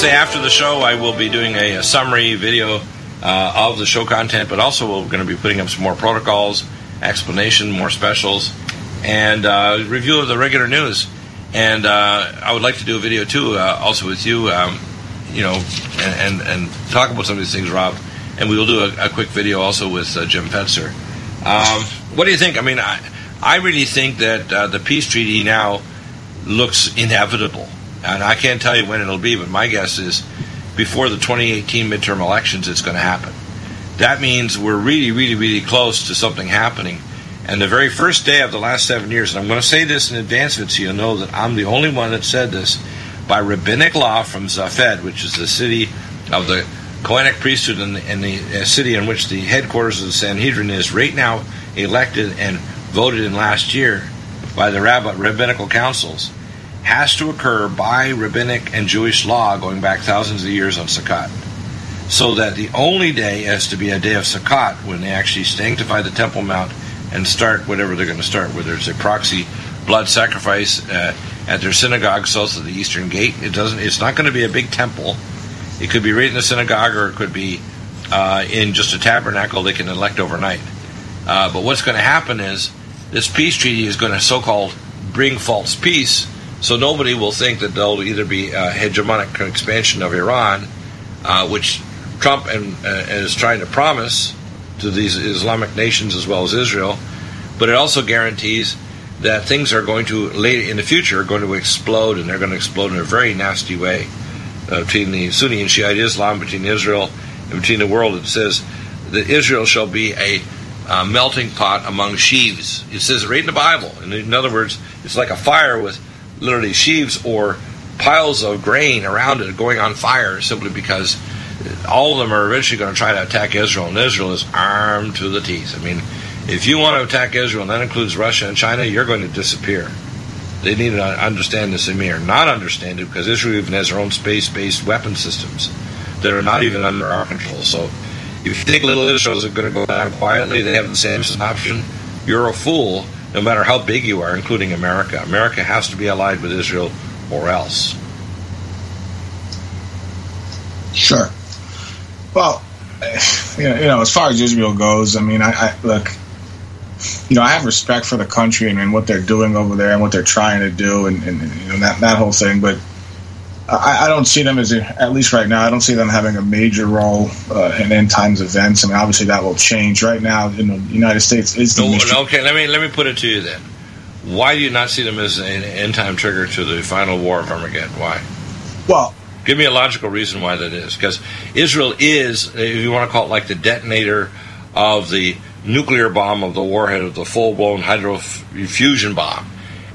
say after the show, I will be doing a summary video of the show content, but also we're going to be putting up some more protocols, explanation, more specials, and review of the regular news. And I would like to do a video, too, also with you, you know, and talk about some of these things, Rob. And we will do a quick video also with Jim Fetzer. What do you think? I mean, I really think that the peace treaty now looks inevitable. And I can't tell you when it'll be, but my guess is before the 2018 midterm elections it's going to happen. That means we're really, really, really close to something happening. And the very first day of the last 7 years, and I'm going to say this in advance, so you'll know that I'm the only one that said this, by rabbinic law from Zafed, which is the city of the Kohanik priesthood and the city in which the headquarters of the Sanhedrin is right now, elected and voted in last year by the rabbinical councils, has to occur by rabbinic and Jewish law going back thousands of years on Sukkot. So that the only day has to be a day of Sukkot when they actually sanctify the Temple Mount and start whatever they're going to start, whether it's a proxy blood sacrifice at their synagogue south of the Eastern Gate. It's not going to be a big temple. It could be right in the synagogue, or it could be in just a tabernacle they can elect overnight. But what's going to happen is this peace treaty is going to so-called bring false peace, so nobody will think that there'll either be a hegemonic expansion of Iran, which Trump is trying to promise to these Islamic nations as well as Israel, but it also guarantees that things are going to, later in the future, are going to explode, and they're going to explode in a very nasty way between the Sunni and Shiite Islam, between Israel, and between the world. It says that Israel shall be a melting pot among sheaves. It says it right in the Bible. And in other words, it's like a fire with literally sheaves or piles of grain around it going on fire, simply because all of them are eventually going to try to attack Israel, and Israel is armed to the teeth. I mean, if you want to attack Israel, and that includes Russia and China, you're going to disappear. They need to understand this, Amir. Not understand it, because Israel even has their own space-based weapon systems that are not even under our control. So if you think little Israel is going to go down quietly, they have the same option, you're a fool, no matter how big you are, including America. America has to be allied with Israel or else. Sure. Well, you know, as far as Israel goes, I mean, I look, you know, I have respect for the country and what they're doing over there and what they're trying to do and you know, that whole thing. But I don't see them as, at least right now, I don't see them having a major role in end times events. I mean, obviously that will change. Right now, in the United States is the mission. Okay, let me put it to you then. Why do you not see them as an end time trigger to the final war of Armageddon? Why? Well, give me a logical reason why that is. Because Israel is, if you want to call it, like the detonator of the nuclear bomb, of the warhead, of the full-blown hydrofusion bomb.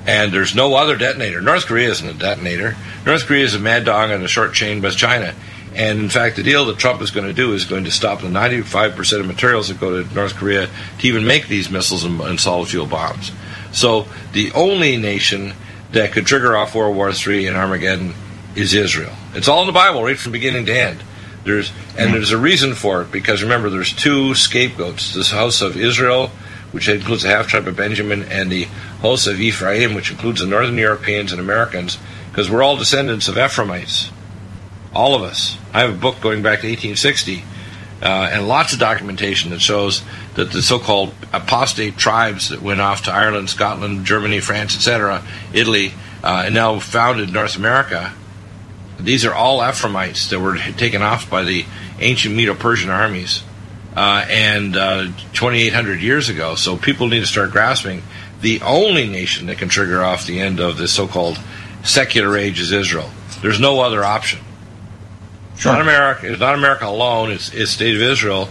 And there's no other detonator. North Korea isn't a detonator. North Korea is a mad dog on a short chain with China. And, in fact, the deal that Trump is going to do is going to stop the 95% of materials that go to North Korea to even make these missiles and solid fuel bombs. So the only nation that could trigger off World War III and Armageddon is Israel. It's all in the Bible, right from beginning to end. There's a reason for it, because remember, there's two scapegoats: this house of Israel, which includes the half tribe of Benjamin, and the house of Ephraim, which includes the northern Europeans and Americans, because we're all descendants of Ephraimites, all of us. I have a book going back to 1860, and lots of documentation that shows that the so-called apostate tribes that went off to Ireland, Scotland, Germany, France, etc., Italy, and now founded North America. These are all Ephraimites that were taken off by the ancient Medo-Persian armies 2,800 years ago. So people need to start grasping the only nation that can trigger off the end of this so-called secular age is Israel. There's no other option. Sure. Not America. It's not America alone. It's the state of Israel,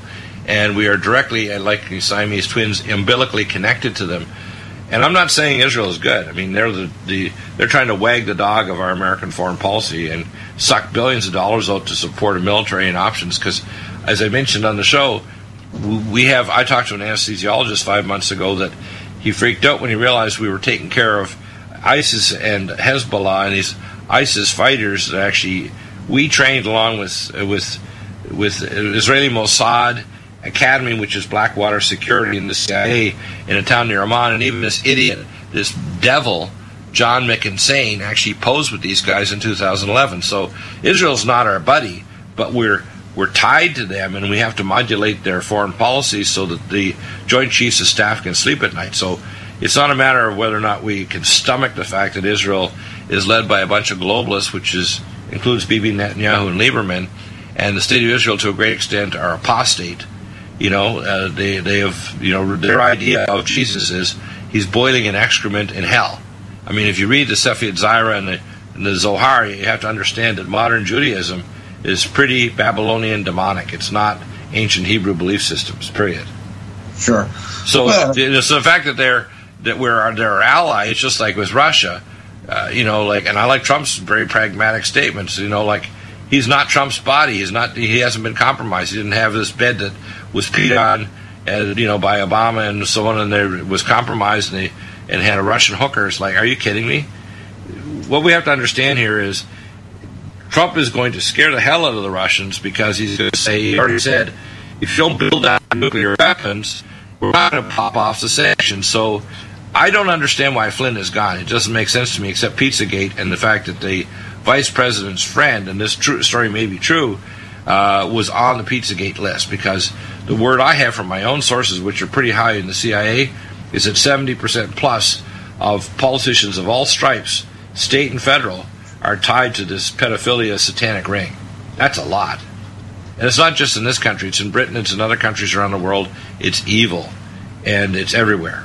and we are directly, like the Siamese twins, umbilically connected to them. And I'm not saying Israel is good. I mean, they're they're trying to wag the dog of our American foreign policy and suck billions of dollars out to support a military and options. Because, as I mentioned on the show, I talked to an anesthesiologist 5 months ago that he freaked out when he realized we were taking care of ISIS and Hezbollah and these ISIS fighters that actually we trained along with Israeli Mossad Academy, which is Blackwater Security, in the CIA, in a town near Amman. And even this idiot, this devil, John McCain actually posed with these guys in 2011. So Israel's not our buddy, but we're tied to them, and we have to modulate their foreign policies so that the Joint Chiefs of Staff can sleep at night. So it's not a matter of whether or not we can stomach the fact that Israel is led by a bunch of globalists, which includes Bibi Netanyahu and Lieberman, and the state of Israel, to a great extent, are apostate. You know, they have, you know, their idea of Jesus is he's boiling in excrement in hell. I mean, if you read the Sefirot Zaira and the Zohar, you have to understand that modern Judaism is pretty Babylonian demonic. It's not ancient Hebrew belief systems, period. Sure. So, so the fact that we're their ally, it's just like with Russia, and I like Trump's very pragmatic statements, he's not Trump's body. He hasn't been compromised. He didn't have this bed that was peed on, by Obama and so on, and there was compromised and had a Russian hooker. It's like, are you kidding me? What we have to understand here is Trump is going to scare the hell out of the Russians, because he's going to say, he already said, if you don't build out nuclear weapons, we're not going to pop off the sanctions. So I don't understand why Flynn is gone. It doesn't make sense to me, except Pizzagate and the fact that the vice president's friend, and this story may be true, was on the Pizzagate list, because the word I have from my own sources, which are pretty high in the CIA, is that 70% plus of politicians of all stripes, state and federal, are tied to this pedophilia satanic ring. That's a lot. And it's not just in this country. It's in Britain. It's in other countries around the world. It's evil, and it's everywhere.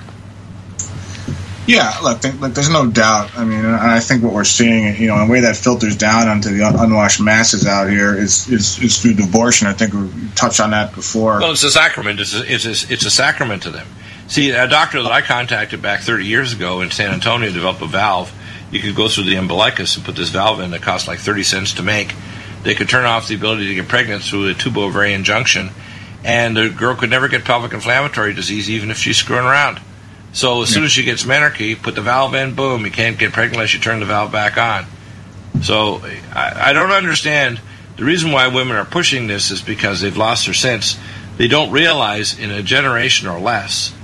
Yeah, look, there's no doubt. I mean, and I think what we're seeing, in a way that filters down onto the unwashed masses out here is through abortion. I think we touched on that before. Well, it's a sacrament. It's a sacrament to them. See, a doctor that I contacted back 30 years ago in San Antonio developed a valve. You could go through the umbilicus and put this valve in that cost like 30 cents to make. They could turn off the ability to get pregnant through a tubo-ovarian junction, and the girl could never get pelvic inflammatory disease even if she's screwing around. So as soon as she gets menarche, put the valve in, boom, you can't get pregnant unless you turn the valve back on. So I don't understand. The reason why women are pushing this is because they've lost their sense. They don't realize in a generation or less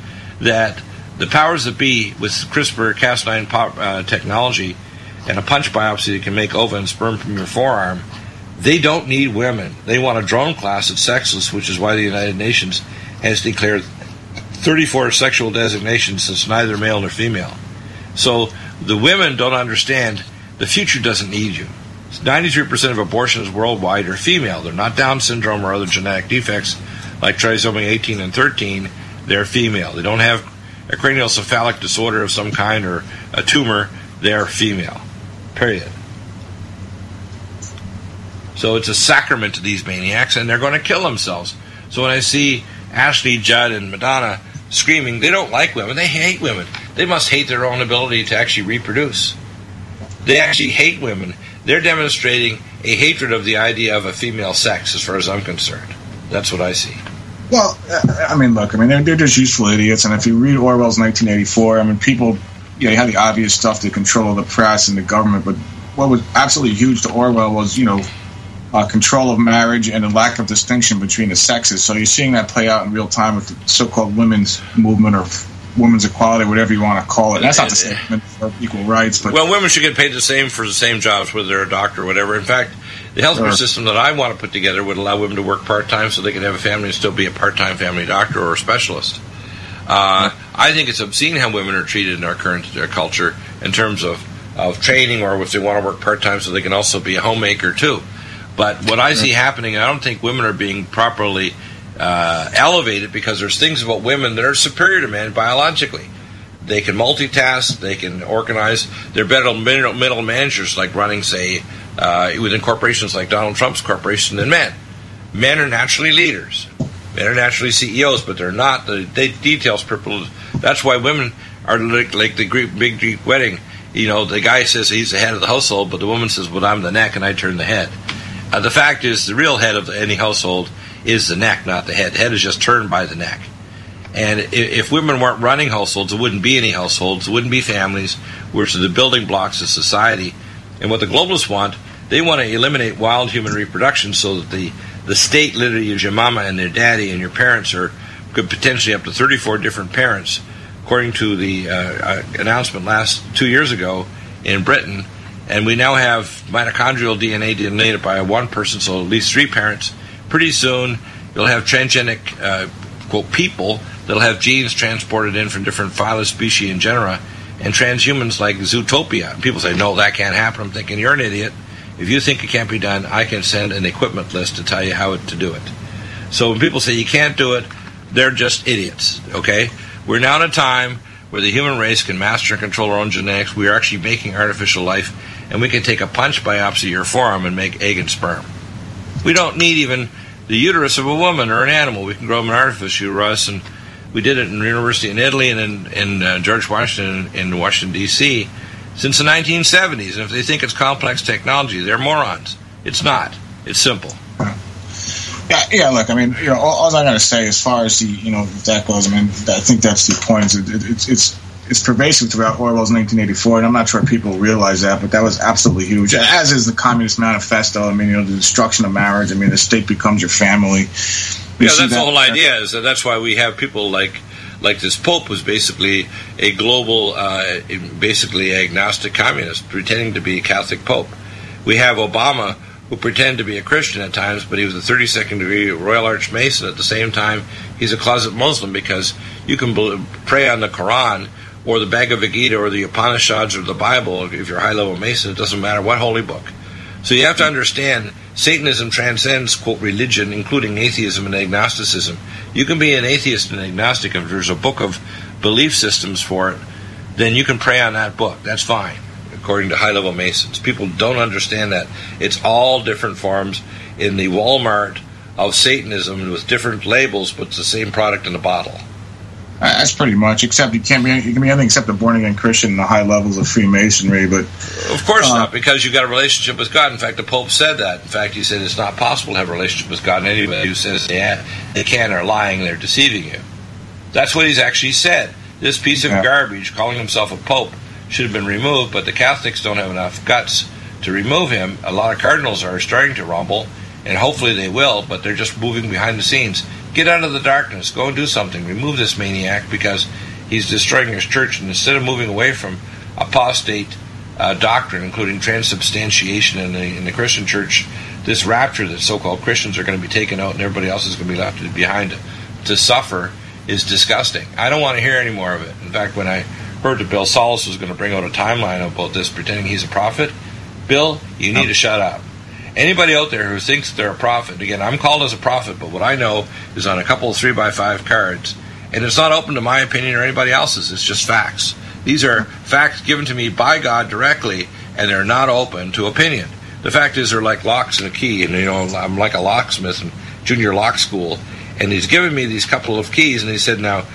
that the powers that be with CRISPR-Cas9 technology and a punch biopsy that can make ova and sperm from your forearm, they don't need women. They want a drone class that's sexless, which is why the United Nations has declared 34 sexual designations since neither male nor female. So the women don't understand the future doesn't need you. 93% of abortions worldwide are female. They're not Down syndrome or other genetic defects like trisomy 18 and 13. They're female. They don't have a cranial-cephalic disorder of some kind or a tumor. They're female. Period. So it's a sacrament to these maniacs, and they're going to kill themselves. So when I see Ashley Judd and Madonna screaming, they don't like women, they hate women. They must hate their own ability to actually reproduce. They actually hate women. They're demonstrating a hatred of the idea of a female sex, as far as I'm concerned. That's what I see. Well, they're just useful idiots, and if you read Orwell's 1984, people, you have the obvious stuff, the control of the press and the government, but what was absolutely huge to Orwell was, control of marriage and a lack of distinction between the sexes. So you're seeing that play out in real time with the so-called women's movement or women's equality, whatever you want to call it. That's not the statement for equal rights. But well, women should get paid the same for the same jobs, whether they're a doctor or whatever. In fact, the healthcare system that I want to put together would allow women to work part-time so they can have a family and still be a part-time family doctor or a specialist. I think it's obscene how women are treated in our current culture in terms of training, or if they want to work part-time so they can also be a homemaker too. But what I see happening, I don't think women are being properly elevated, because there's things about women that are superior to men biologically. They can multitask. They can organize. They're better middle managers, like running, say, within corporations like Donald Trump's corporation, than men. Men are naturally leaders. Men are naturally CEOs, but they're not the details people. That's why women are like the big Greek wedding. The guy says he's the head of the household, but the woman says, well, I'm the neck, and I turn the head. The fact is, the real head of any household is the neck, not the head. The head is just turned by the neck. And if women weren't running households, there wouldn't be any households, there wouldn't be families, which are the building blocks of society. And what the globalists want, they want to eliminate wild human reproduction so that the state literally is your mama and their daddy and your parents, could potentially up to 34 different parents according to the announcement last 2 years ago in Britain, and we now have mitochondrial DNA donated by one person, so at least three parents. Pretty soon you'll have transgenic, quote, people that'll have genes transported in from different phyla, species, and genera, and transhumans like Zootopia. And people say, no, that can't happen. I'm thinking, you're an idiot. If you think it can't be done, I can send an equipment list to tell you how to do it. So when people say you can't do it, they're just idiots, okay? We're now in a time where the human race can master and control our own genetics. We are actually making artificial life, and we can take a punch biopsy of your forearm and make egg and sperm. We don't need even the uterus of a woman or an animal. We can grow them in artificial rust, and we did it in university in Italy and in George Washington in Washington, D.C., since the 1970s. And if they think it's complex technology, they're morons. It's not. It's simple. Yeah. Look, I mean, you know, all I gotta say as far as the, you know, that goes. I mean, I think that's the point. It's pervasive throughout Orwell's 1984, and I'm not sure people realize that, but that was absolutely huge. As is the Communist Manifesto. I mean, you know, the destruction of marriage. I mean, the state becomes your family. You that's the whole idea. Is that that's why we have people like this Pope was basically a global, basically agnostic communist pretending to be a Catholic Pope. We have Obama, who pretend to be a Christian at times, but he was a 32nd degree Royal Arch Mason. At the same time, he's a closet Muslim, because you can pray on the Quran or the Bhagavad Gita or the Upanishads or the Bible. If you're a high-level Mason, it doesn't matter what holy book. So you have to understand, Satanism transcends, quote, religion, including atheism and agnosticism. You can be an atheist and agnostic. If there's a book of belief systems for it, then you can pray on that book. That's fine, according to high-level Masons. People don't understand that. It's all different forms in the Walmart of Satanism with different labels, but it's the same product in a bottle. That's pretty much, except you can be anything except a born-again Christian in the high levels of Freemasonry. But of course not, because you've got a relationship with God. In fact, the Pope said that. In fact, he said it's not possible to have a relationship with God, and anybody who says they can are lying, they're deceiving you. That's what he's actually said. This piece of garbage, calling himself a Pope, should have been removed, but the Catholics don't have enough guts to remove him. A lot of cardinals are starting to rumble, and hopefully they will, but they're just moving behind the scenes. Get out of the darkness. Go and do something. Remove this maniac, because he's destroying his church. And instead of moving away from apostate doctrine, including transubstantiation in the Christian church, this rapture that so-called Christians are going to be taken out and everybody else is going to be left behind to suffer is disgusting. I don't want to hear any more of it. In fact, when I heard that Bill Salus was going to bring out a timeline about this, pretending he's a prophet. Bill, you need to shut up. Anybody out there who thinks they're a prophet, again, I'm called as a prophet, but what I know is on a couple of 3x5 cards, and it's not open to my opinion or anybody else's. It's just facts. These are facts given to me by God directly, and they're not open to opinion. The fact is, they're like locks and a key, and you know, I'm like a locksmith in junior lock school, and he's given me these couple of keys, and he said, now,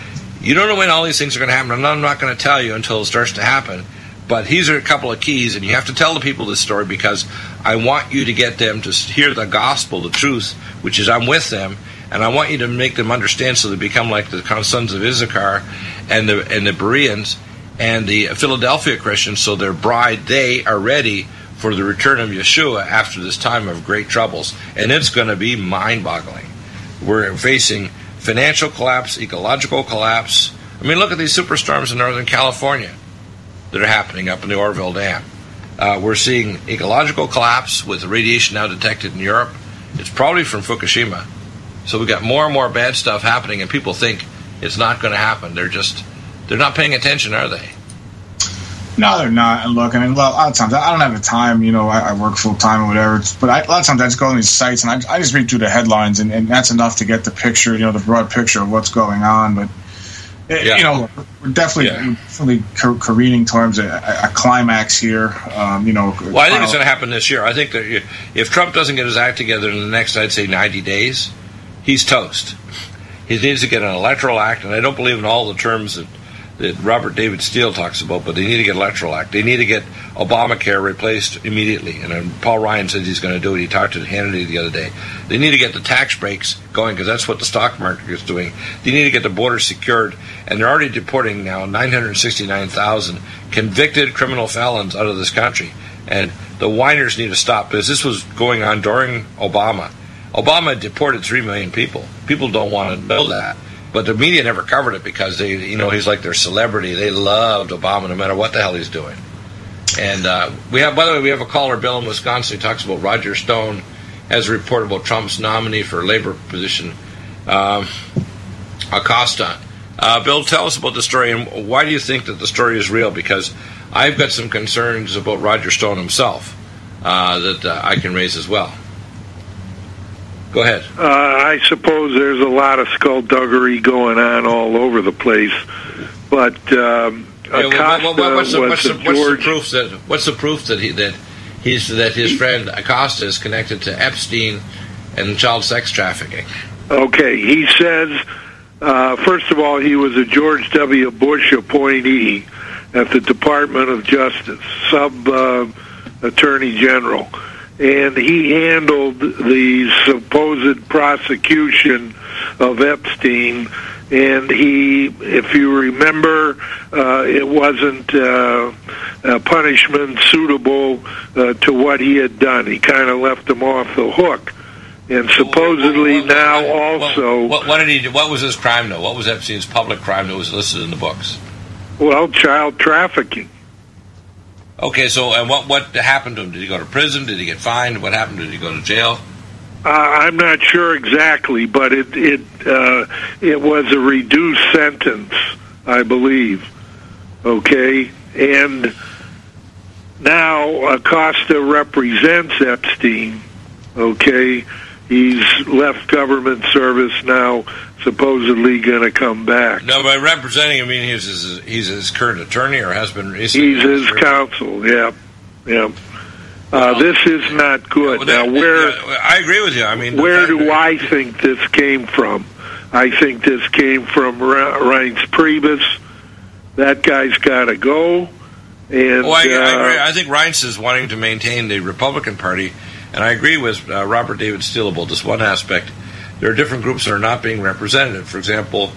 you don't know when all these things are going to happen, and I'm not going to tell you until it starts to happen. But these are a couple of keys, and you have to tell the people this story, because I want you to get them to hear the gospel, the truth, which is I'm with them, and I want you to make them understand so they become like the sons of Issachar and the Bereans and the Philadelphia Christians, so their bride, they are ready for the return of Yeshua after this time of great troubles. And it's going to be mind-boggling. We're facing financial collapse, ecological collapse. I mean, look at these superstorms in Northern California that are happening up in the Oroville Dam. We're seeing ecological collapse with the radiation now detected in Europe. It's probably from Fukushima. So we've got more and more bad stuff happening, and people think it's not going to happen. They're not paying attention, are they? No, they're not. And look, I mean, a lot of times I don't have the time. You know, I work full time or whatever. But a lot of times I just go on these sites and I just read through the headlines, and that's enough to get the picture, you know, the broad picture of what's going on. But you know, we're definitely careening towards a climax here. You know, well, I think it's going to happen this year. I think that if Trump doesn't get his act together in the next, I'd say 90 days, he's toast. He needs to get an electoral act, and I don't believe in all the terms that Robert David Steele talks about, but they need to get an electoral act. They need to get Obamacare replaced immediately. And Paul Ryan says he's going to do it. He talked to Hannity the other day. They need to get the tax breaks going, because that's what the stock market is doing. They need to get the border secured. And they're already deporting now 969,000 convicted criminal felons out of this country. And the whiners need to stop, because this was going on during Obama. Obama deported 3 million people. People don't want to know that. But the media never covered it because they, you know, he's like their celebrity. They loved Obama no matter what the hell he's doing. And we have, by the way, we have a caller, Bill in Wisconsin, who talks about Roger Stone as a report about Trump's nominee for a labor position, Acosta. Bill, tell us about the story, and why do you think that the story is real? Because I've got some concerns about Roger Stone himself that I can raise as well. Go ahead. I suppose there's a lot of skullduggery going on all over the place, but what's the proof that his friend Acosta is connected to Epstein and child sex trafficking? Okay, he says first of all, he was a George W. Bush appointee at the Department of Justice, Attorney General. And he handled the supposed prosecution of Epstein. And he, if you remember, it wasn't a punishment suitable to what he had done. He kind of left him off the hook. And supposedly what did he do? What was his crime, though? What was Epstein's public crime that was listed in the books? Well, child trafficking. Okay, so and what happened to him? Did he go to prison? Did he get fined? What happened? Did he go to jail? I'm not sure exactly, but it was a reduced sentence, I believe. Okay, and now Acosta represents Epstein. Okay, he's left government service now, supposedly going to come back. No, by representing, I mean he's his current attorney or has been recently. He's his counsel, yeah. This is not good. I agree with you. I mean, where do I think this came from? I think this came from Reince Priebus. That guy's got to go. And I agree. I think Reince is wanting to maintain the Republican Party, and I agree with Robert David Steele about this one aspect. There are different groups that are not being represented. For example,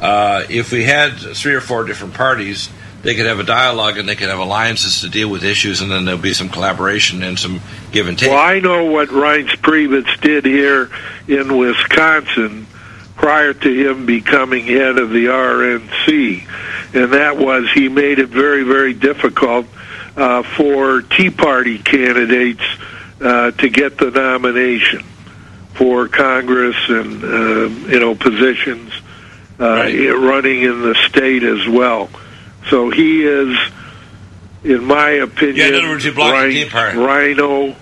if we had 3 or 4 different parties, they could have a dialogue and they could have alliances to deal with issues, and then there'll be some collaboration and some give and take. Well, I know what Reince Priebus did here in Wisconsin prior to him becoming head of the RNC, and that was he made it very, very difficult for Tea Party candidates to get the nomination for Congress and positions running in the state as well. So he is, in my opinion, in other words, he blocked the Tea Party. Rhino.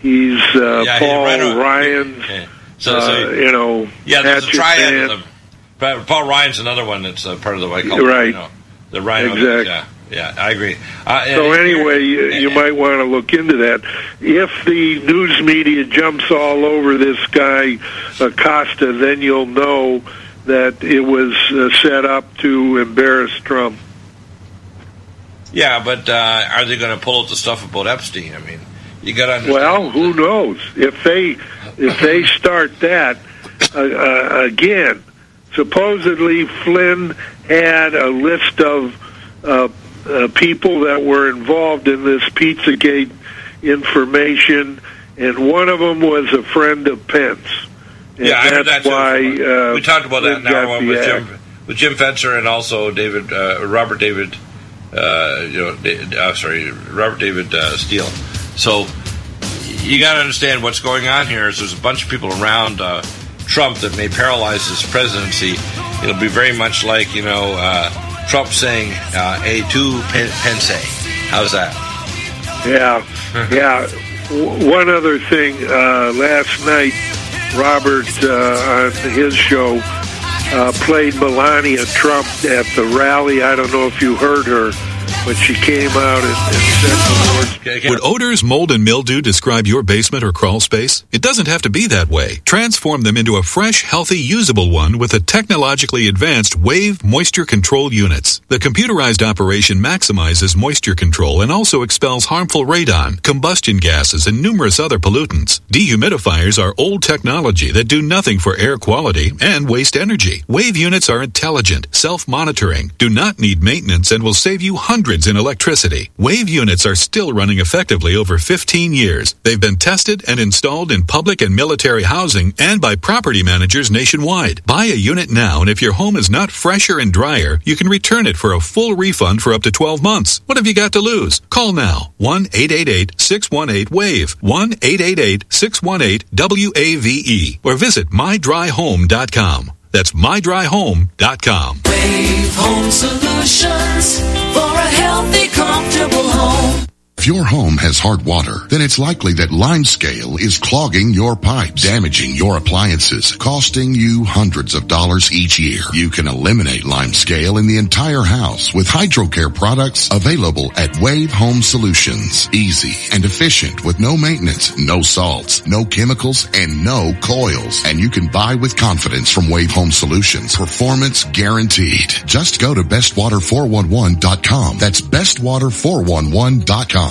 He's Paul Ryan. Yeah. So there's a triad of them. Paul Ryan's another one that's part of the White Collar. Right. The Rhino. Exactly. Yeah, I agree. So anyway, you might want to look into that. If the news media jumps all over this guy Acosta, then you'll know that it was set up to embarrass Trump. Yeah, but are they going to pull out the stuff about Epstein? I mean, you got to understand. Well, who knows? If they start that again, supposedly Flynn had a list of people that were involved in this Pizzagate information, and one of them was a friend of Pence. And yeah, I heard that too. We talked about that now with Jim Fetzer and also Robert David Steele. So you got to understand what's going on here is there's a bunch of people around Trump that may paralyze his presidency. It'll be very much like Trump saying "a tu pense." How's that? Yeah. One other thing. Last night, Robert on his show played Melania Trump at the rally. I don't know if you heard her, but she came out and said the words. Would odors, mold, and mildew describe your basement or crawl space? It doesn't have to be that way. Transform them into a fresh, healthy, usable one with the technologically advanced Wave Moisture Control Units. The computerized operation maximizes moisture control and also expels harmful radon, combustion gases, and numerous other pollutants. Dehumidifiers are old technology that do nothing for air quality and waste energy. Wave units are intelligent, self-monitoring, do not need maintenance, and will save you hundreds periods in electricity. Wave units are still running effectively over 15 years. They've been tested and installed in public and military housing and by property managers nationwide. Buy a unit now, and if your home is not fresher and drier, you can return it for a full refund for up to 12 months. What have you got to lose? Call now. 1-888-618-WAVE. 1-888-618-WAVE. Or visit mydryhome.com. That's mydryhome.com. Wave Home Solutions, for a healthy, comfortable home. If your home has hard water, then it's likely that limescale is clogging your pipes, damaging your appliances, costing you hundreds of dollars each year. You can eliminate limescale in the entire house with HydroCare products available at Wave Home Solutions. Easy and efficient with no maintenance, no salts, no chemicals, and no coils. And you can buy with confidence from Wave Home Solutions. Performance guaranteed. Just go to bestwater411.com. That's bestwater411.com.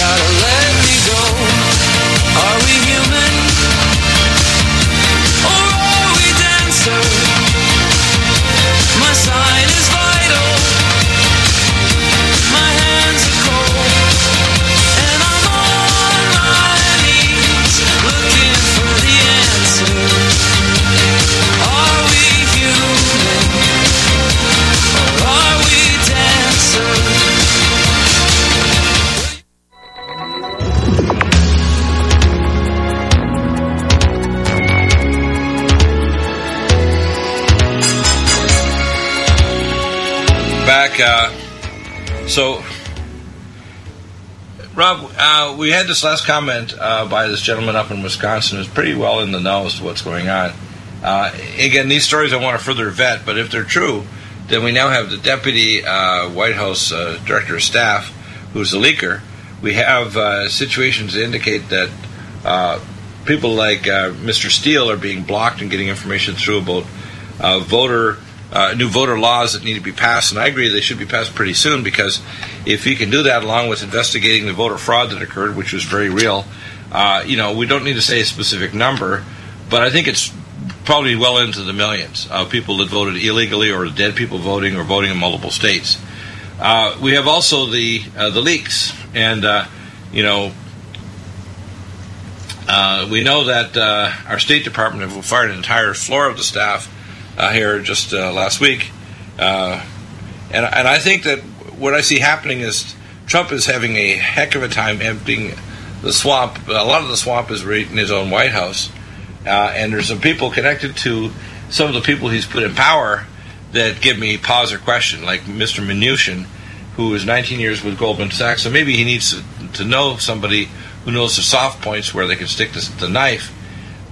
Gotta let me go. Are we human? Or are we dancer? My sign is vital. My hands are cold. And I'm on my knees looking for the answer. Are we human? Or are we dancer? Back, so, Rob, we had this last comment by this gentleman up in Wisconsin who's pretty well in the know as to what's going on. Again, these stories I want to further vet, but if they're true, then we now have the deputy White House director of staff, who's a leaker. We have situations that indicate that people like Mr. Steele are being blocked and getting information through about new voter laws that need to be passed, and I agree they should be passed pretty soon, because if you can do that along with investigating the voter fraud that occurred, which was very real, we don't need to say a specific number, but I think it's probably well into the millions of people that voted illegally or dead people voting or voting in multiple states. We have also the leaks, and we know that our State Department have fired an entire floor of the staff here just last week. And I think that what I see happening is Trump is having a heck of a time emptying the swamp. A lot of the swamp is right in his own White House. And there's some people connected to some of the people he's put in power that give me pause or question, like Mr. Mnuchin, who was 19 years with Goldman Sachs. So maybe he needs to know somebody who knows the soft points where they can stick the knife.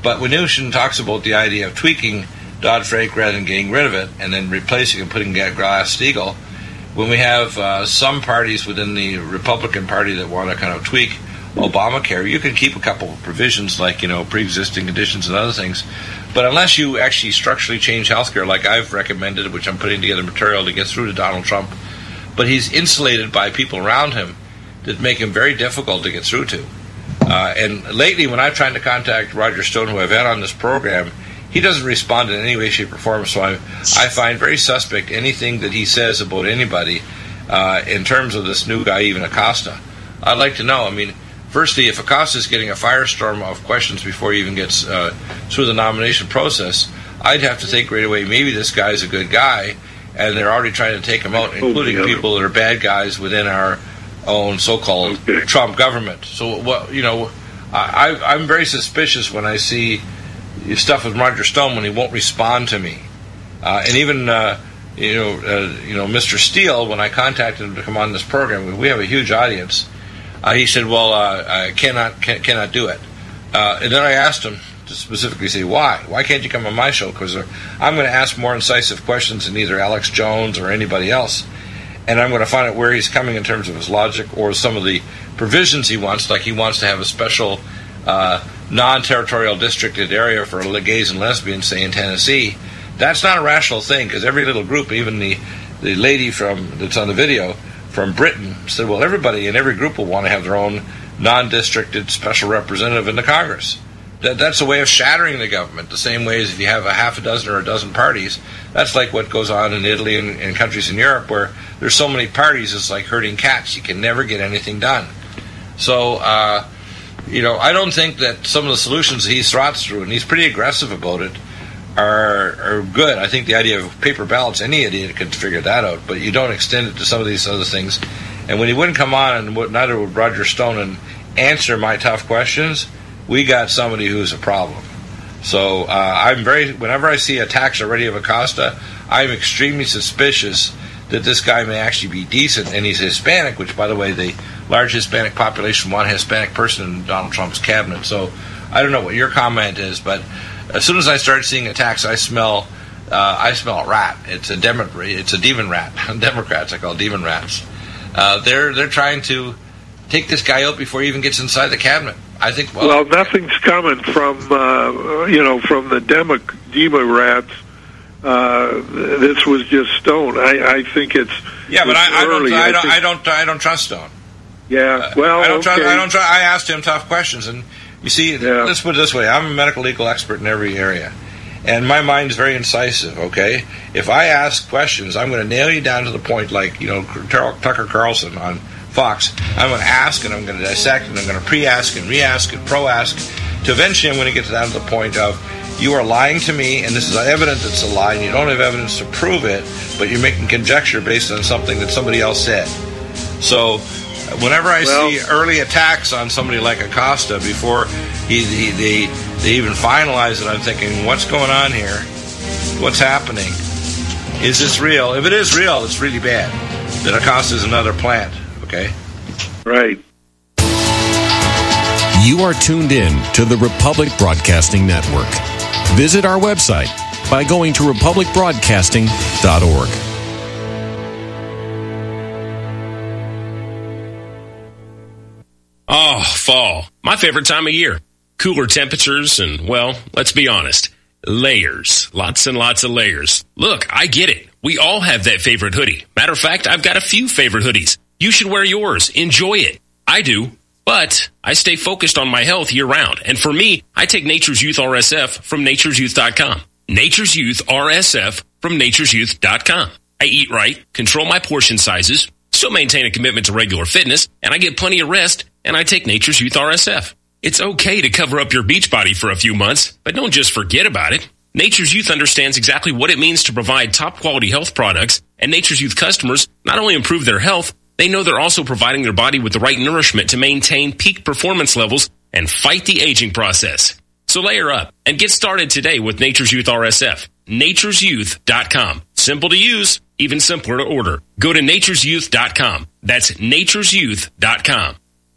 But Mnuchin talks about the idea of tweaking Dodd-Frank rather than getting rid of it and then replacing and putting Glass-Steagall, when we have some parties within the Republican Party that want to kind of tweak Obamacare. You can keep a couple of provisions like, pre-existing conditions and other things, but unless you actually structurally change healthcare like I've recommended, which I'm putting together material to get through to Donald Trump but he's insulated by people around him that make him very difficult to get through to. And lately, when I've tried to contact Roger Stone, who I've had on this program, he doesn't respond in any way, shape, or form. So I find very suspect anything that he says about anybody in terms of this new guy, even Acosta. I'd like to know. I mean, firstly, if Acosta's getting a firestorm of questions before he even gets through the nomination process, I'd have to think right away, maybe this guy's a good guy, and they're already trying to take him out, including people that are bad guys within our own so-called Trump government. So, I'm very suspicious when I see stuff with Roger Stone when he won't respond to me, and even Mr. Steele, when I contacted him to come on this program, we have a huge audience. He said, "Well, I cannot do it." And then I asked him to specifically say, "Why? Why can't you come on my show? Because I'm going to ask more incisive questions than either Alex Jones or anybody else, and I'm going to find out where he's coming in terms of his logic or some of the provisions he wants. Like he wants to have a special." Non-territorial districted area for gays and lesbians, say in Tennessee. That's not a rational thing, because every little group, even the lady that's on the video from Britain, said, well, everybody in every group will want to have their own non-districted special representative in the Congress. That's a way of shattering the government, the same way as if you have a half a dozen or a dozen parties. That's like what goes on in Italy and countries in Europe, where there's so many parties, it's like herding cats. You can never get anything done. So, I don't think that some of the solutions he thought through, and he's pretty aggressive about it, are good. I think the idea of paper ballots, any idiot could figure that out, but you don't extend it to some of these other things. And when he wouldn't come on, and neither would Roger Stone, and answer my tough questions, we got somebody who's a problem. So whenever I see attacks already of Acosta, I'm extremely suspicious that this guy may actually be decent, and he's Hispanic, which, by the way, the large Hispanic population, one Hispanic person in Donald Trump's cabinet. So I don't know what your comment is, but as soon as I start seeing attacks, I smell a rat. It's a demon rat. Democrats, I call demon rats. They're trying to take this guy out before he even gets inside the cabinet. I think. Well, nothing's coming from from the demon rats. This was just Stone. I think it's but I don't trust Stone. Yeah, well, I don't try. Okay. I asked him tough questions, and you see, Let's put it this way: I'm a medical legal expert in every area, and my mind's very incisive. Okay, if I ask questions, I'm going to nail you down to the point, like Tucker Carlson on Fox. I'm going to ask, and I'm going to dissect, and I'm going to pre-ask and re-ask and pro-ask. To eventually, I'm going to get down to the point of, you are lying to me, and this is evidence it's a lie, and you don't have evidence to prove it, but you're making conjecture based on something that somebody else said. So, whenever I see early attacks on somebody like Acosta before they even finalize it, I'm thinking, what's going on here? What's happening? Is this real? If it is real, it's really bad. That Acosta is another plant, okay? Right. You are tuned in to the Republic Broadcasting Network. Visit our website by going to republicbroadcasting.org. Oh, fall. My favorite time of year. Cooler temperatures and, well, let's be honest, layers. Lots and lots of layers. Look, I get it. We all have that favorite hoodie. Matter of fact, I've got a few favorite hoodies. You should wear yours. Enjoy it. I do. But I stay focused on my health year-round. And for me, I take Nature's Youth RSF from nature'syouth.com. Nature's Youth RSF from nature'syouth.com. I eat right, control my portion sizes, still maintain a commitment to regular fitness, and I get plenty of rest, and I take Nature's Youth RSF. It's okay to cover up your beach body for a few months, but don't just forget about it. Nature's Youth understands exactly what it means to provide top-quality health products, and Nature's Youth customers not only improve their health, they know they're also providing their body with the right nourishment to maintain peak performance levels and fight the aging process. So layer up and get started today with Nature's Youth RSF. Nature'sYouth.com. Simple to use, even simpler to order. Go to Nature'sYouth.com. That's Nature'sYouth.com.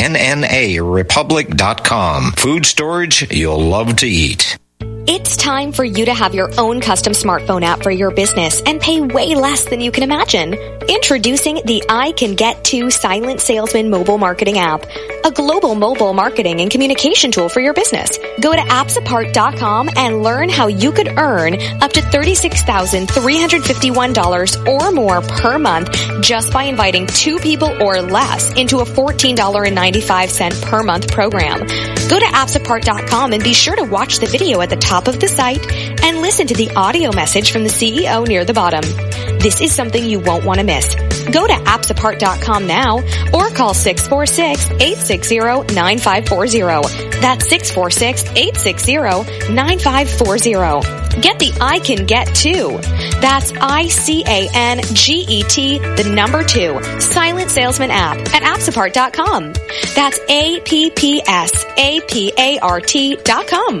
NUMANNARepublic.com. Food storage you'll love to eat. It's time for you to have your own custom smartphone app for your business and pay way less than you can imagine. Introducing the I Can Get To Silent Salesman Mobile Marketing App, a global mobile marketing and communication tool for your business. Go to appsapart.com and learn how you could earn up to $36,351 or more per month just by inviting two people or less into a $14.95 per month program. Go to appsapart.com and be sure to watch the video at the top of the site and listen to the audio message from the CEO near the bottom. This is something you won't want to miss. Go to appsapart.com now or call 646-860-9540. That's 646-860-9540. Get the I Can Get To. That's ICANGET2 Silent Salesman app at appsapart.com. That's APPSAPART.com.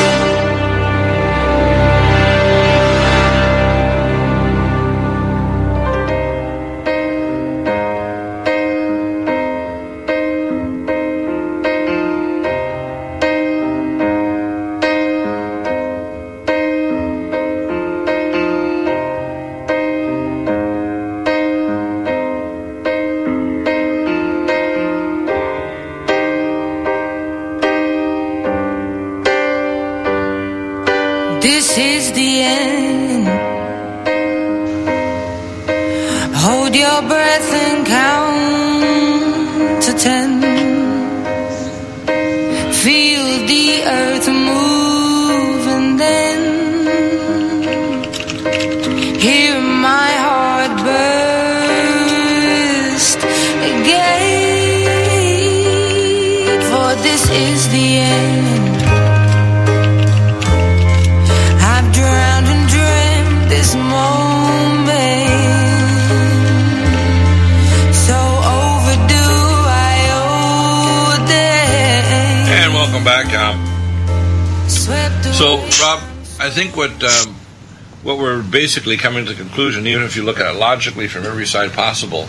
Basically coming to the conclusion, even if you look at it logically from every side possible,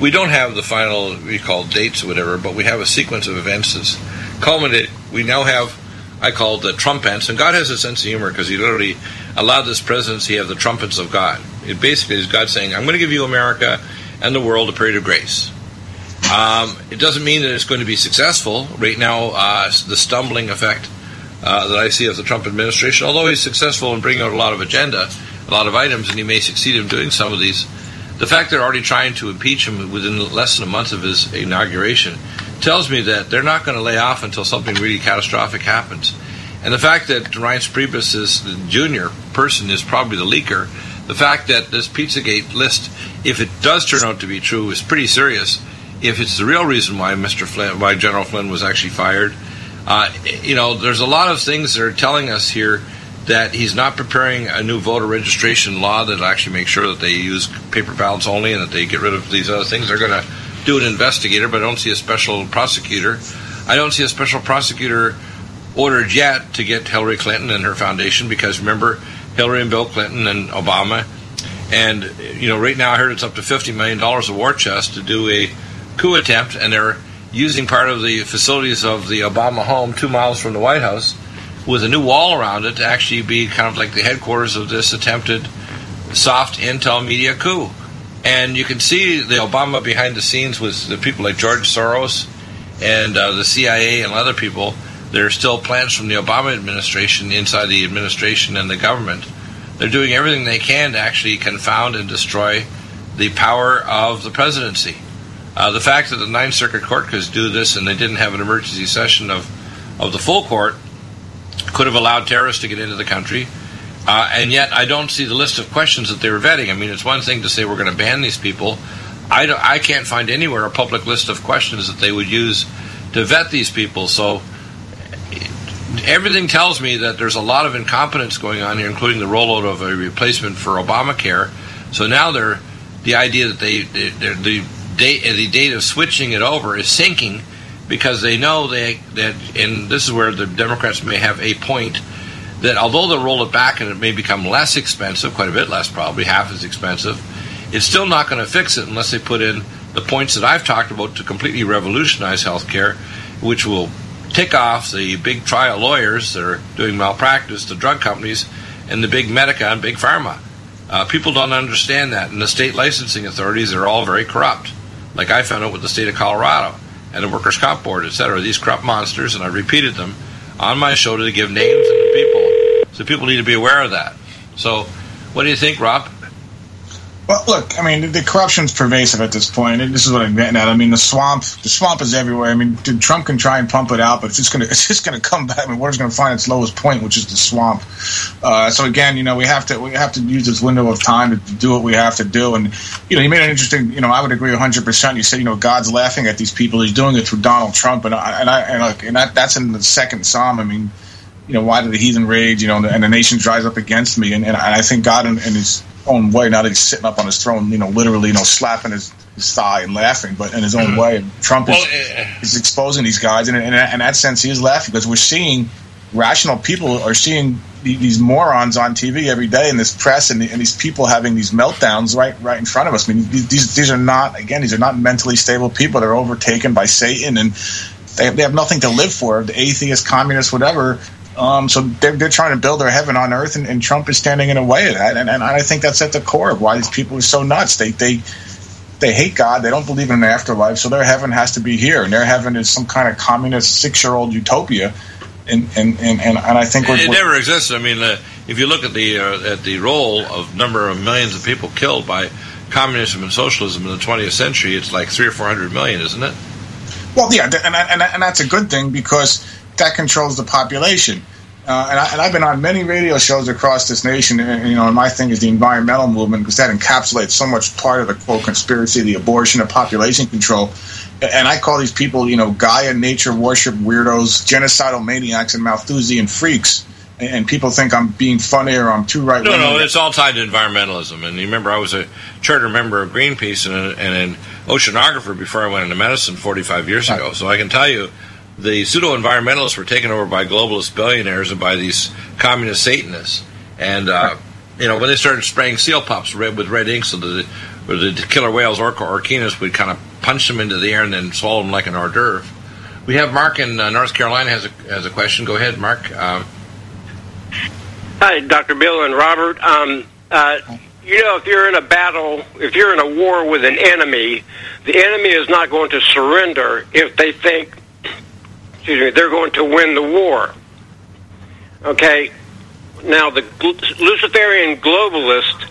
we don't have the final recall dates or whatever, but we have a sequence of events that's culminated. We now have, I call the trumpets, and God has a sense of humor because he literally allowed this presidency of the trumpets of God. It basically is God saying, I'm going to give you America and the world a period of grace. It doesn't mean that it's going to be successful. Right now, the stumbling effect that I see of the Trump administration, although he's successful in bringing out a lot of agenda, a lot of items, and he may succeed in doing some of these. The fact they're already trying to impeach him within less than a month of his inauguration tells me that they're not going to lay off until something really catastrophic happens. And the fact that Reince Priebus is the junior person is probably the leaker. The fact that this Pizzagate list, if it does turn out to be true, is pretty serious. If it's the real reason why why General Flynn was actually fired, there's a lot of things that are telling us here that he's not preparing a new voter registration law that'll actually make sure that they use paper ballots only and that they get rid of these other things. They're going to do an investigator, but I don't see a special prosecutor. I don't see a special prosecutor ordered yet to get Hillary Clinton and her foundation, because remember, Hillary and Bill Clinton and Obama, and you know, right now I heard it's up to $50 million a war chest to do a coup attempt, and they're using part of the facilities of the Obama home 2 miles from the White House with a new wall around it to actually be kind of like the headquarters of this attempted soft intel media coup. And you can see the Obama behind the scenes with the people like George Soros and the CIA and other people. There are still plans from the Obama administration inside the administration and the government. They're doing everything they can to actually confound and destroy the power of the presidency. The fact that the Ninth Circuit Court could do this and they didn't have an emergency session of the full court could have allowed terrorists to get into the country. And yet I don't see the list of questions that they were vetting. I mean, it's one thing to say we're going to ban these people. I can't find anywhere a public list of questions that they would use to vet these people. So everything tells me that there's a lot of incompetence going on here, including the rollout of a replacement for Obamacare. So now the idea that the date of switching it over is sinking, because they know that, and this is where the Democrats may have a point, that although they'll roll it back and it may become less expensive, quite a bit less probably, half as expensive, it's still not going to fix it unless they put in the points that I've talked about to completely revolutionize healthcare, which will tick off the big trial lawyers that are doing malpractice, the drug companies, and the big Medica and big pharma. People don't understand that, and the state licensing authorities are all very corrupt, like I found out with the state of Colorado and the Workers' Comp Board, etc. These corrupt monsters, and I repeated them on my show to give names to the people, so people need to be aware of that. So what do you think, Rob? Well, look, I mean, the corruption's pervasive at this point. This is what I'm getting at. I mean, the swamp is everywhere. I mean, Trump can try and pump it out, but it's just gonna come back. I mean, water's gonna find its lowest point, which is the swamp. So again, you know, we have to use this window of time to do what we have to do. And you know, you made an interesting. You know, I would agree 100%. You said, you know, God's laughing at these people. He's doing it through Donald Trump, and that's in the second psalm. I mean, you know, why do the heathen rage? You know, and the nation dries up against me. And I think God and his own way. Now that he's sitting up on his throne, you know, literally, you know, slapping his thigh and laughing, but in his own way. And Trump is exposing these guys, and in that sense, he is laughing, because we're seeing rational people are seeing these morons on TV every day, in this press, and these people having these meltdowns right in front of us. I mean, these are not mentally stable people. They're overtaken by Satan, and they have nothing to live for. The atheists, communists, whatever. So they're trying to build their heaven on earth, and Trump is standing in a way of that, and I think that's at the core of why these people are so nuts. They hate God. They don't believe in an afterlife, so their heaven has to be here, and their heaven is some kind of communist 6-year-old utopia, and I think it never existed. I mean, if you look at the role of number of millions of people killed by communism and socialism in the 20th century, it's like 300 or 400 million, isn't it? Well, yeah, and that's a good thing, because that controls the population. And I've been on many radio shows across this nation, and, you know, and my thing is the environmental movement, because that encapsulates so much part of the, quote, conspiracy, the abortion of population control. And I call these people, you know, Gaia nature worship weirdos, genocidal maniacs, and Malthusian freaks. And people think I'm being funny or I'm too right-wing. No, it's all tied to environmentalism. And you remember I was a charter member of Greenpeace and an oceanographer before I went into medicine 45 years ago. So I can tell you, the pseudo-environmentalists were taken over by globalist billionaires and by these communist Satanists. And, you know, when they started spraying seal pups with red ink so that the killer whales, orca orcanas, would kind of punch them into the air and then swallow them like an hors d'oeuvre. We have Mark in North Carolina has a question. Go ahead, Mark. Hi, Dr. Bill and Robert. You know, if you're in a battle, if you're in a war with an enemy, the enemy is not going to surrender if they think they're going to win the war. Okay, now the Luciferian globalists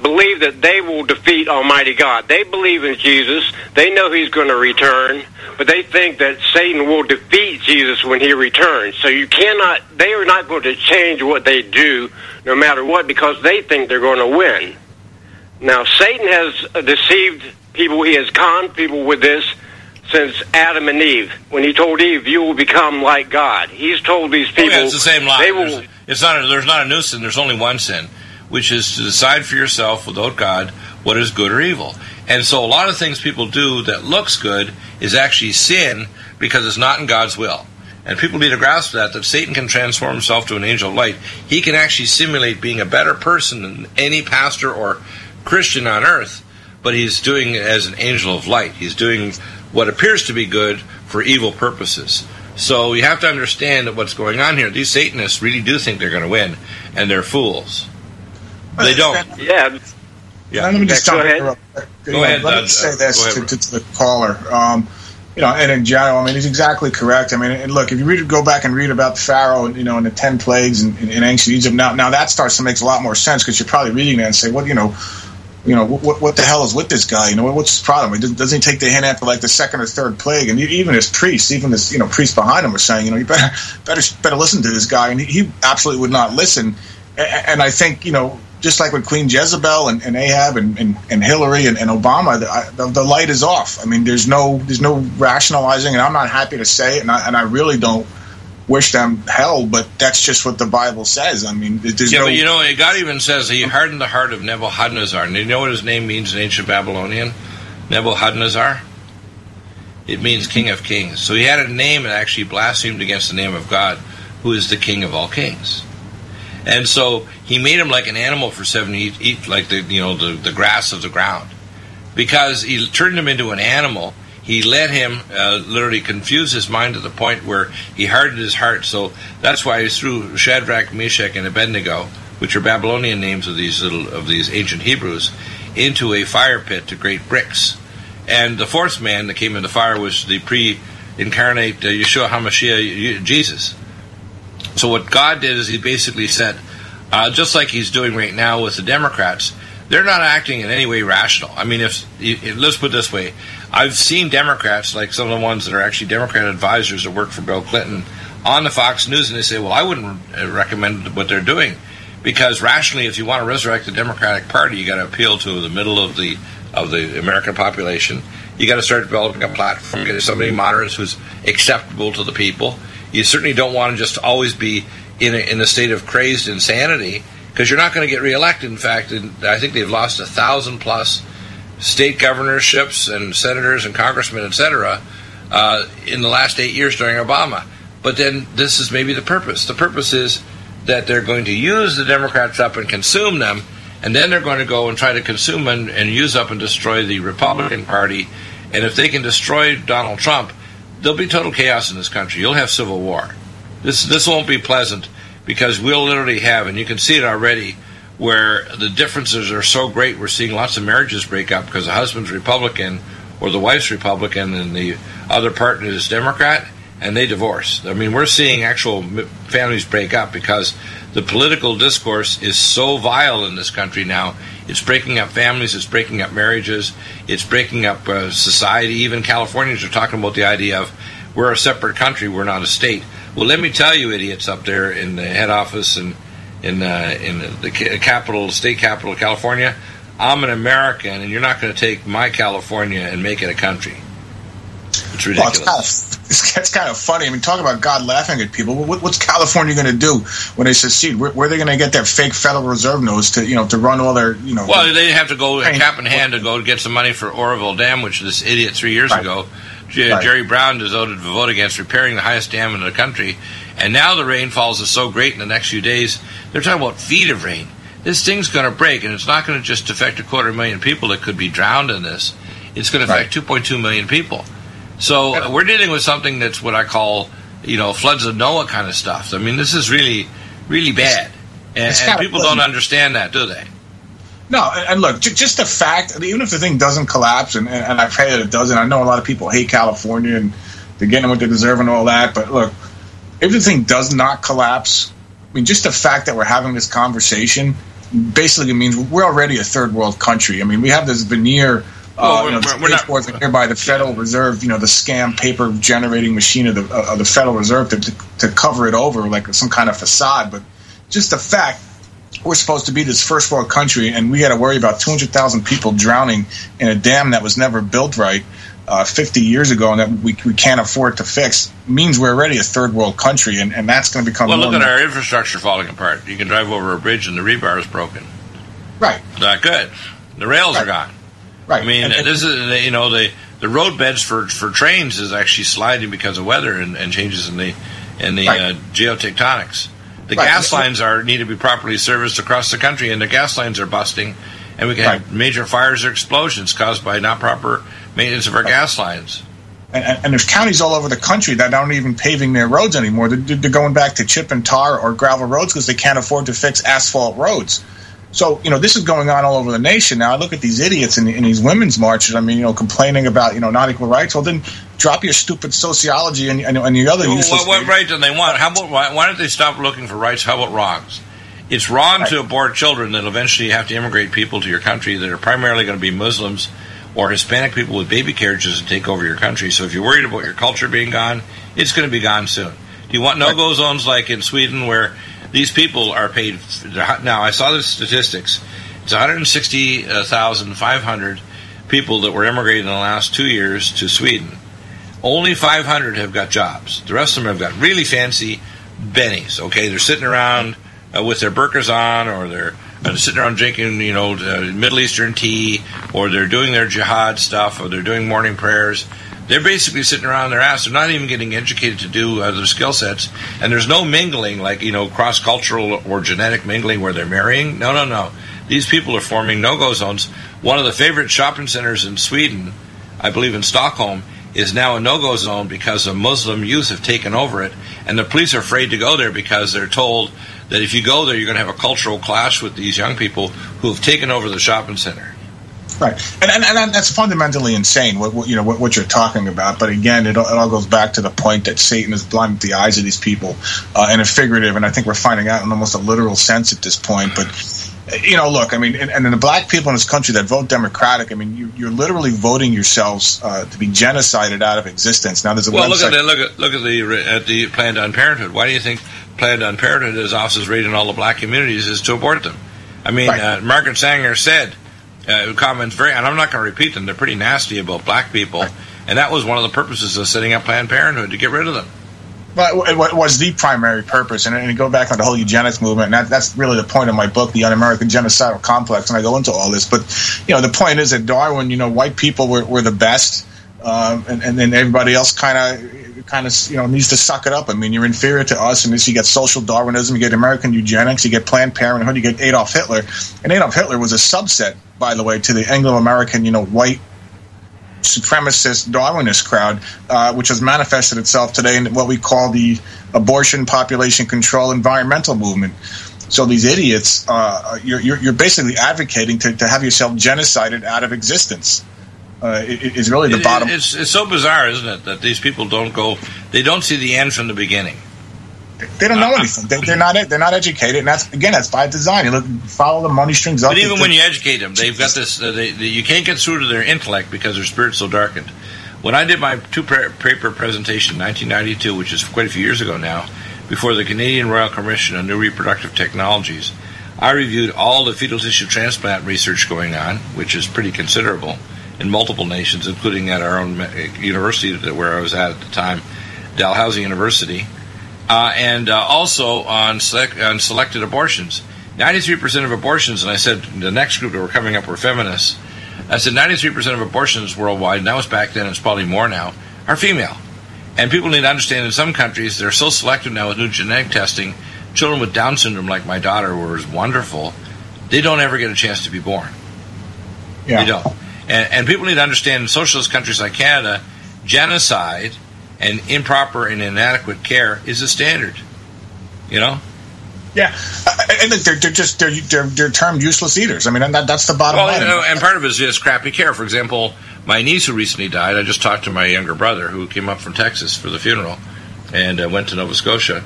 believe that they will defeat Almighty God. They believe in Jesus. They know he's going to return, but they think that Satan will defeat Jesus when he returns. So you cannot, they are not going to change what they do no matter what, because they think they're going to win. Now, Satan has deceived people. He has conned people with this since Adam and Eve, when he told Eve, "You will become like God," he's told these people. Oh, yeah, it's the same lie. They will, It's not. There's not a new sin. There's only one sin, which is to decide for yourself without God what is good or evil. And so a lot of things people do that looks good is actually sin because it's not in God's will. And people need to grasp that Satan can transform himself to an angel of light. He can actually simulate being a better person than any pastor or Christian on earth, but he's doing it as an angel of light. He's doing what appears to be good for evil purposes. So you have to understand that what's going on here. These Satanists really do think they're going to win, and they're fools. They don't. Yeah. Let me just jump in. Go ahead. Let me say this to the caller. And in general, he's exactly correct. And look, if you go back and read about Pharaoh, and the 10 plagues in ancient Egypt, now that starts to make a lot more sense because you're probably reading that and say, what the hell is with this guy? What's his problem? Doesn't he take the hint after the second or third plague? And even his priests, priests behind him were saying, you better listen to this guy. And he absolutely would not listen. And I think, just like with Queen Jezebel and Ahab and Hillary and Obama, the light is off. There's no rationalizing, and I'm not happy to say it, and I really don't wish them hell, but that's just what the Bible says. God even says he hardened the heart of Nebuchadnezzar. And you know what his name means in ancient Babylonian? Nebuchadnezzar? It means King of Kings. So he had a name that actually blasphemed against the name of God, who is the King of all kings. And so he made him like an animal for 7 years, eat like the grass of the ground. Because he turned him into an animal, he let him literally confuse his mind to the point where he hardened his heart. So that's why he threw Shadrach, Meshach, and Abednego, which are Babylonian names of these ancient Hebrews, into a fire pit to grate bricks. And the fourth man that came in the fire was the pre-incarnate Yeshua HaMashiach, Jesus. So what God did is he basically said, just like he's doing right now with the Democrats, they're not acting in any way rational. Let's put it this way. I've seen Democrats, like some of the ones that are actually Democrat advisors that work for Bill Clinton, on the Fox News, and they say, well, I wouldn't recommend what they're doing. Because rationally, if you want to resurrect the Democratic Party, you got to appeal to the middle of the American population. You got to start developing a platform, get somebody moderate who's acceptable to the people. You certainly don't want to just always be in a state of crazed insanity, because you're not going to get reelected. In fact, I think they've lost 1,000+ state governorships and senators and congressmen, etc., in the last 8 years during Obama. But then this is maybe the purpose. The purpose is that they're going to use the Democrats up and consume them, and then they're going to go and try to consume and use up and destroy the Republican Party. And if they can destroy Donald Trump, there'll be total chaos in this country. You'll have civil war. This won't be pleasant, because we'll literally have, and you can see it already, where the differences are so great. We're seeing lots of marriages break up because the husband's Republican or the wife's Republican and the other partner is Democrat, and they divorce. We're seeing actual families break up because the political discourse is so vile in this country now. It's breaking up families, it's breaking up marriages, it's breaking up society. Even Californians are talking about the idea of, we're a separate country, we're not a state. Well, let me tell you idiots up there in the head office and in the capital, state capital of California, I'm an American and you're not going to take my California and make it a country. It's ridiculous. Well, it's kind of funny. Talk about God laughing at people. What's California going to do when they secede? Where are they going to get that fake Federal Reserve notes to run all their Well, they have to go cap in hand to go get some money for Oroville Dam, which this idiot 3 years ago, Jerry Brown, decided to vote against repairing the highest dam in the country. And now the rainfalls are so great in the next few days. They're talking about feet of rain. This thing's going to break, and it's not going to just affect 250,000 people that could be drowned in this. It's going to affect 2.2 million people. So we're dealing with something that's what I call, floods of Noah kind of stuff. This is really, really bad. And people don't understand that, do they? No, and look, just the fact, even if the thing doesn't collapse, and I pray that it doesn't, I know a lot of people hate California and they're getting what they deserve and all that, but look, if the thing does not collapse, just the fact that we're having this conversation basically means we're already a third world country. We have this veneer. We're not by the Federal Reserve, the scam paper generating machine of the Federal Reserve to cover it over like some kind of facade. But just the fact we're supposed to be this first world country and we had to worry about 200,000 people drowning in a dam that was never built right. 50 years ago and that we can't afford to fix means we're already a third world country, and that's going to become well, look at our infrastructure falling apart. You can drive over a bridge and the rebar is broken. Right. Not good. The rails are gone. Right. I mean, and this is, you know, the roadbeds for trains is actually sliding because of weather and changes in the geotectonics. The gas lines need to be properly serviced across the country, and the gas lines are busting, and we can have major fires or explosions caused by not proper maintenance of our gas lines. And there's counties all over the country that aren't even paving their roads anymore. They're going back to chip and tar or gravel roads because they can't afford to fix asphalt roads. So, you know, this is going on all over the nation. Now, I look at these idiots in these women's marches, I mean, you know, complaining about, you know, not equal rights. Well, then drop your stupid sociology and the other useless things. What right do they want? How about, why don't they stop looking for rights? How about wrongs? It's wrong to abort children that eventually you have to immigrate people to your country that are primarily going to be Muslims or Hispanic people with baby carriages and take over your country. So if you're worried about your culture being gone, it's going to be gone soon. Do you want no-go zones like in Sweden where... These people are paid now. I saw the statistics. It's 160,500 people that were immigrated in the last 2 years to Sweden. Only 500 have got jobs. The rest of them have got really fancy bennies. Okay, they're sitting around with their burkas on, or they're sitting around drinking, you know, Middle Eastern tea, or they're doing their jihad stuff, or they're doing morning prayers. They're basically sitting around their ass. They're not even getting educated to do their skill sets. And there's no mingling like, you know, cross-cultural or genetic mingling where they're marrying. No. These people are forming no-go zones. One of the favorite shopping centers in Sweden, I believe in Stockholm, is now a no-go zone because the Muslim youth have taken over it. And the police are afraid to go there because they're told that if you go there, you're going to have a cultural clash with these young people who have taken over the shopping center. Right, and that's fundamentally insane. What you're talking about, but again, it all goes back to the point that Satan has blinded the eyes of these people, in a figurative, and I think we're finding out in almost a literal sense at this point. But you know, look, I mean, and the black people in this country that vote Democratic, I mean, you're literally voting yourselves to be genocided out of existence. Now, there's a look at the Planned Parenthood. Why do you think Planned Parenthood is offices raiding all the black communities is to abort them? I mean, Margaret Sanger said. Comments and I'm not going to repeat them. They're pretty nasty about black people, and that was one of the purposes of setting up Planned Parenthood to get rid of them. Well, it was the primary purpose, and to go back on the whole eugenics movement, and that's really the point of my book, The Un-American Genocidal Complex, and I go into all this. But you know, the point is that Darwin, you know, white people were the best, and then everybody else kind of, you know, needs to suck it up. I mean, you're inferior to us, and this, you get social Darwinism, you get American eugenics, you get Planned Parenthood, you get Adolf Hitler. And Adolf Hitler was a subset, by the way, to the Anglo-American, you know, white supremacist Darwinist crowd, which has manifested itself today in what we call the abortion, population control, environmental movement. So these idiots, you're basically advocating to have yourself genocided out of existence. Is really the bottom. It's so bizarre, isn't it, that these people don't go. They don't see the end from the beginning. They don't know anything. They're not educated, and that's by design. You look, follow the money strings up. But even when you educate them, they've got this. You can't get through to their intellect because their spirit's so darkened. When I did my two-paper presentation in 1992, which is quite a few years ago now, before the Canadian Royal Commission on New Reproductive Technologies, I reviewed all the fetal tissue transplant research going on, which is pretty considerable. In multiple nations, including at our own university where I was at the time, Dalhousie University, and also on selected abortions. 93% of abortions, and I said the next group that were coming up were feminists. I said 93% of abortions worldwide, and that was back then, it's probably more now, are female. And people need to understand in some countries, they're so selective now with new genetic testing, children with Down syndrome like my daughter, who was wonderful, they don't ever get a chance to be born. Yeah. They don't. And people need to understand in socialist countries like Canada, genocide and improper and inadequate care is a standard, you know? Yeah. And they're termed useless eaters. I mean, that's the bottom line. You know, and part of it is just crappy care. For example, my niece who recently died, I just talked to my younger brother who came up from Texas for the funeral and went to Nova Scotia.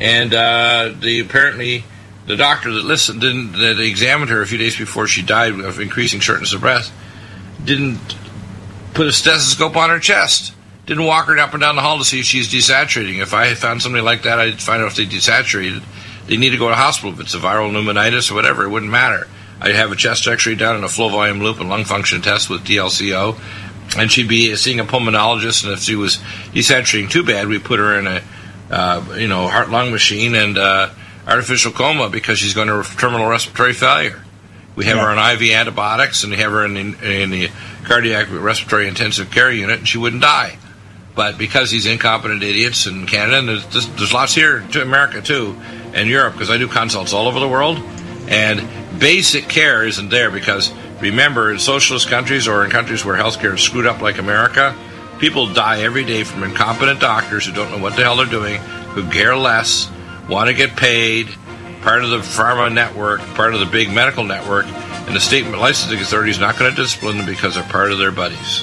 And apparently the doctor that examined her a few days before she died of increasing shortness of breath, didn't put a stethoscope on her chest, didn't walk her up and down the hall to see if she's desaturating. If I found somebody like that, I'd find out if they desaturated. They need to go to hospital. If it's a viral pneumonitis or whatever, it wouldn't matter. I'd have a chest x-ray done and a flow volume loop and lung function test with DLCO. and she'd be seeing a pulmonologist, and if she was desaturating too bad, we put her in a heart-lung machine and artificial coma because she's going to terminal respiratory failure. We have her on IV antibiotics, and we have her in the cardiac respiratory intensive care unit, and she wouldn't die. But because these incompetent idiots in Canada, and there's lots here to America too, and Europe, because I do consults all over the world, and basic care isn't there because, remember, in socialist countries or in countries where healthcare is screwed up like America, people die every day from incompetent doctors who don't know what the hell they're doing, who care less, want to get paid, part of the pharma network, part of the big medical network, and the state licensing authority is not going to discipline them because they're part of their buddies.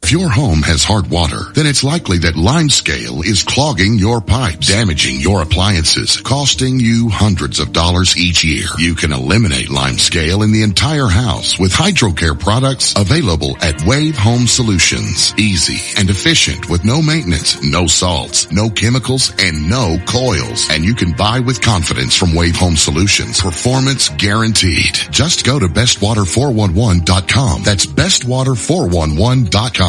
If your home has hard water, then it's likely that limescale is clogging your pipes, damaging your appliances, costing you hundreds of dollars each year. You can eliminate limescale in the entire house with HydroCare products available at Wave Home Solutions. Easy and efficient with no maintenance, no salts, no chemicals, and no coils. And you can buy with confidence from Wave Home Solutions. Performance guaranteed. Just go to bestwater411.com. That's bestwater411.com.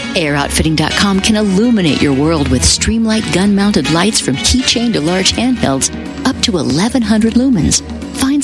AROutfitting.com can illuminate your world with Streamlight gun-mounted lights from keychain to large handhelds up to 1,100 lumens. Find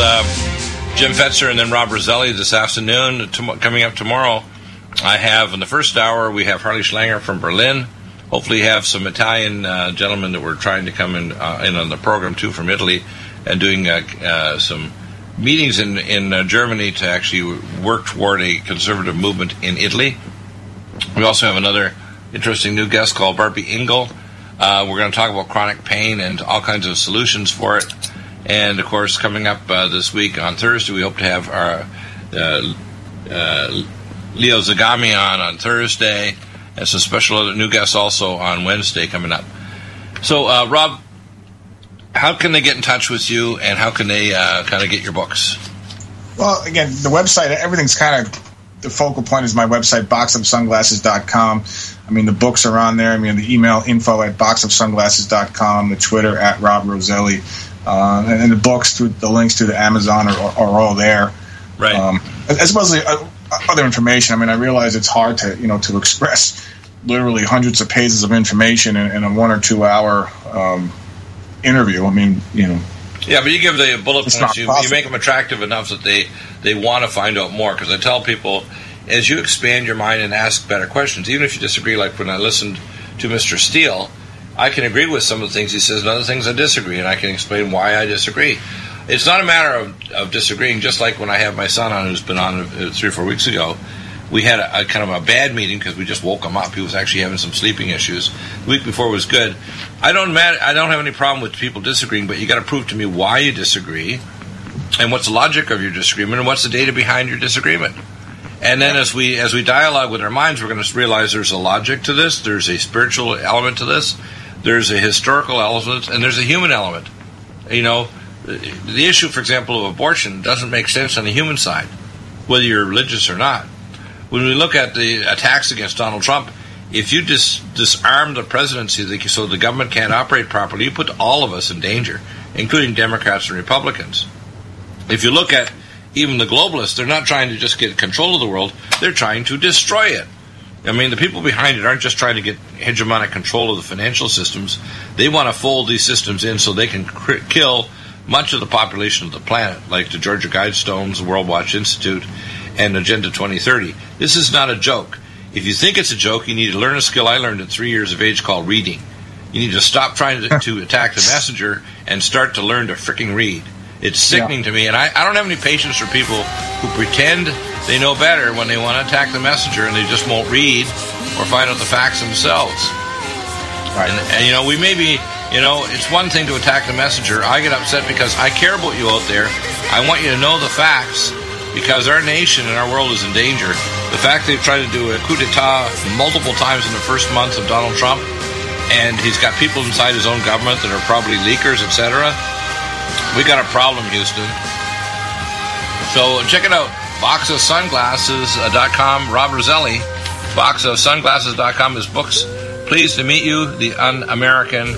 It's Jim Fetzer and then Rob Rosselli this afternoon. Coming up tomorrow, I have, in the first hour, we have Harley Schlanger from Berlin. Hopefully have some Italian gentlemen that we're trying to come in on the program, too, from Italy, and doing some meetings in Germany to actually work toward a conservative movement in Italy. We also have another interesting new guest called Barbie Engel. We're going to talk about chronic pain and all kinds of solutions for it. And, of course, coming up this week on Thursday, we hope to have our Leo Zagami on Thursday, and some special other new guests also on Wednesday coming up. So, Rob, how can they get in touch with you, and how can they kind of get your books? Well, again, the website, everything's kind of... The focal point is my website, boxofsunglasses.com. I mean, the books are on there. I mean, the email info at boxofsunglasses.com, the Twitter at Rob Rosselli, and the books, through the links to the Amazon are all there. Right. As well as the other information. I mean, I realize it's hard to, you know, to express literally hundreds of pages of information in a 1 or 2 hour interview. I mean, you know. Yeah, but you give the bullet points, you make them attractive enough that they want to find out more. Because I tell people, as you expand your mind and ask better questions, even if you disagree, like when I listened to Mr. Steele, I can agree with some of the things he says and other things I disagree, and I can explain why I disagree. It's not a matter of disagreeing, just like when I have my son on, who's been on 3 or 4 weeks ago. We had a kind of a bad meeting because we just woke him up. He was actually having some sleeping issues. The week before was good. I don't have any problem with people disagreeing, but you got to prove to me why you disagree and what's the logic of your disagreement and what's the data behind your disagreement. And then as we dialogue with our minds, we're going to realize there's a logic to this, there's a spiritual element to this, there's a historical element, and there's a human element. You know, the issue, for example, of abortion doesn't make sense on the human side, whether you're religious or not. When we look at the attacks against Donald Trump, if you disarm the presidency so the government can't operate properly, you put all of us in danger, including Democrats and Republicans. If you look at even the globalists, they're not trying to just get control of the world, they're trying to destroy it. I mean, the people behind it aren't just trying to get hegemonic control of the financial systems. They want to fold these systems in so they can kill much of the population of the planet, like the Georgia Guidestones, the World Watch Institute, and Agenda 2030. This is not a joke. If you think it's a joke, you need to learn a skill I learned at 3 years of age called reading. You need to stop trying to attack the messenger and start to learn to freaking read. It's sickening to me, and I don't have any patience for people who pretend they know better when they want to attack the messenger and they just won't read or find out the facts themselves. Right. And you know, we may be... You know, it's one thing to attack the messenger. I get upset because I care about you out there. I want you to know the facts because our nation and our world is in danger. The fact they've tried to do a coup d'etat multiple times in the first months of Donald Trump, and he's got people inside his own government that are probably leakers, etc. We got a problem, Houston. So check it out. Boxofsunglasses.com. Rob Rosselli. Boxofsunglasses.com. His books. Pleased to meet you. The Un-American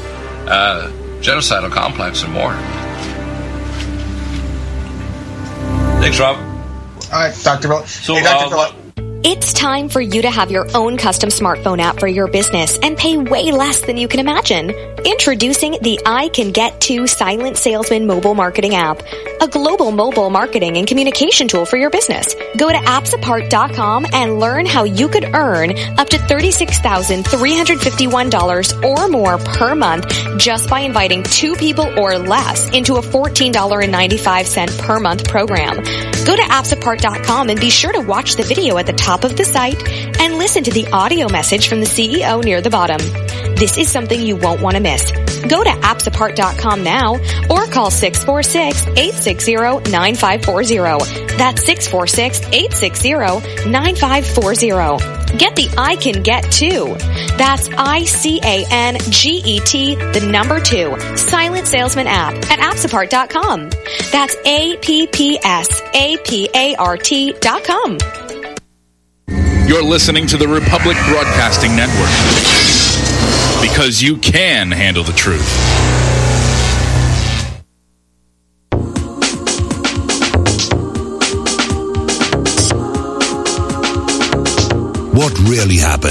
Genocidal Complex and more. Thanks, Rob. All right, Dr. Bill. So, hey, Dr. It's time for you to have your own custom smartphone app for your business and pay way less than you can imagine. Introducing the I Can Get To Silent Salesman Mobile Marketing App, a global mobile marketing and communication tool for your business. Go to appsapart.com and learn how you could earn up to $36,351 or more per month just by inviting two people or less into a $14.95 per month program. Go to appsapart.com and be sure to watch the video at the top of the site and listen to the audio message from the CEO near the bottom. This is something you won't want to miss. Go to appsapart.com now or call 646-860-9540. That's 646-860-9540. Get the I Can Get To. That's I-C-A-N-G-E-T, the number 2, Silent Salesman app at appsapart.com. That's A-P-P-S-A-P-A-R-T.com. You're listening to the Republic Broadcasting Network because you can handle the truth. What really happened?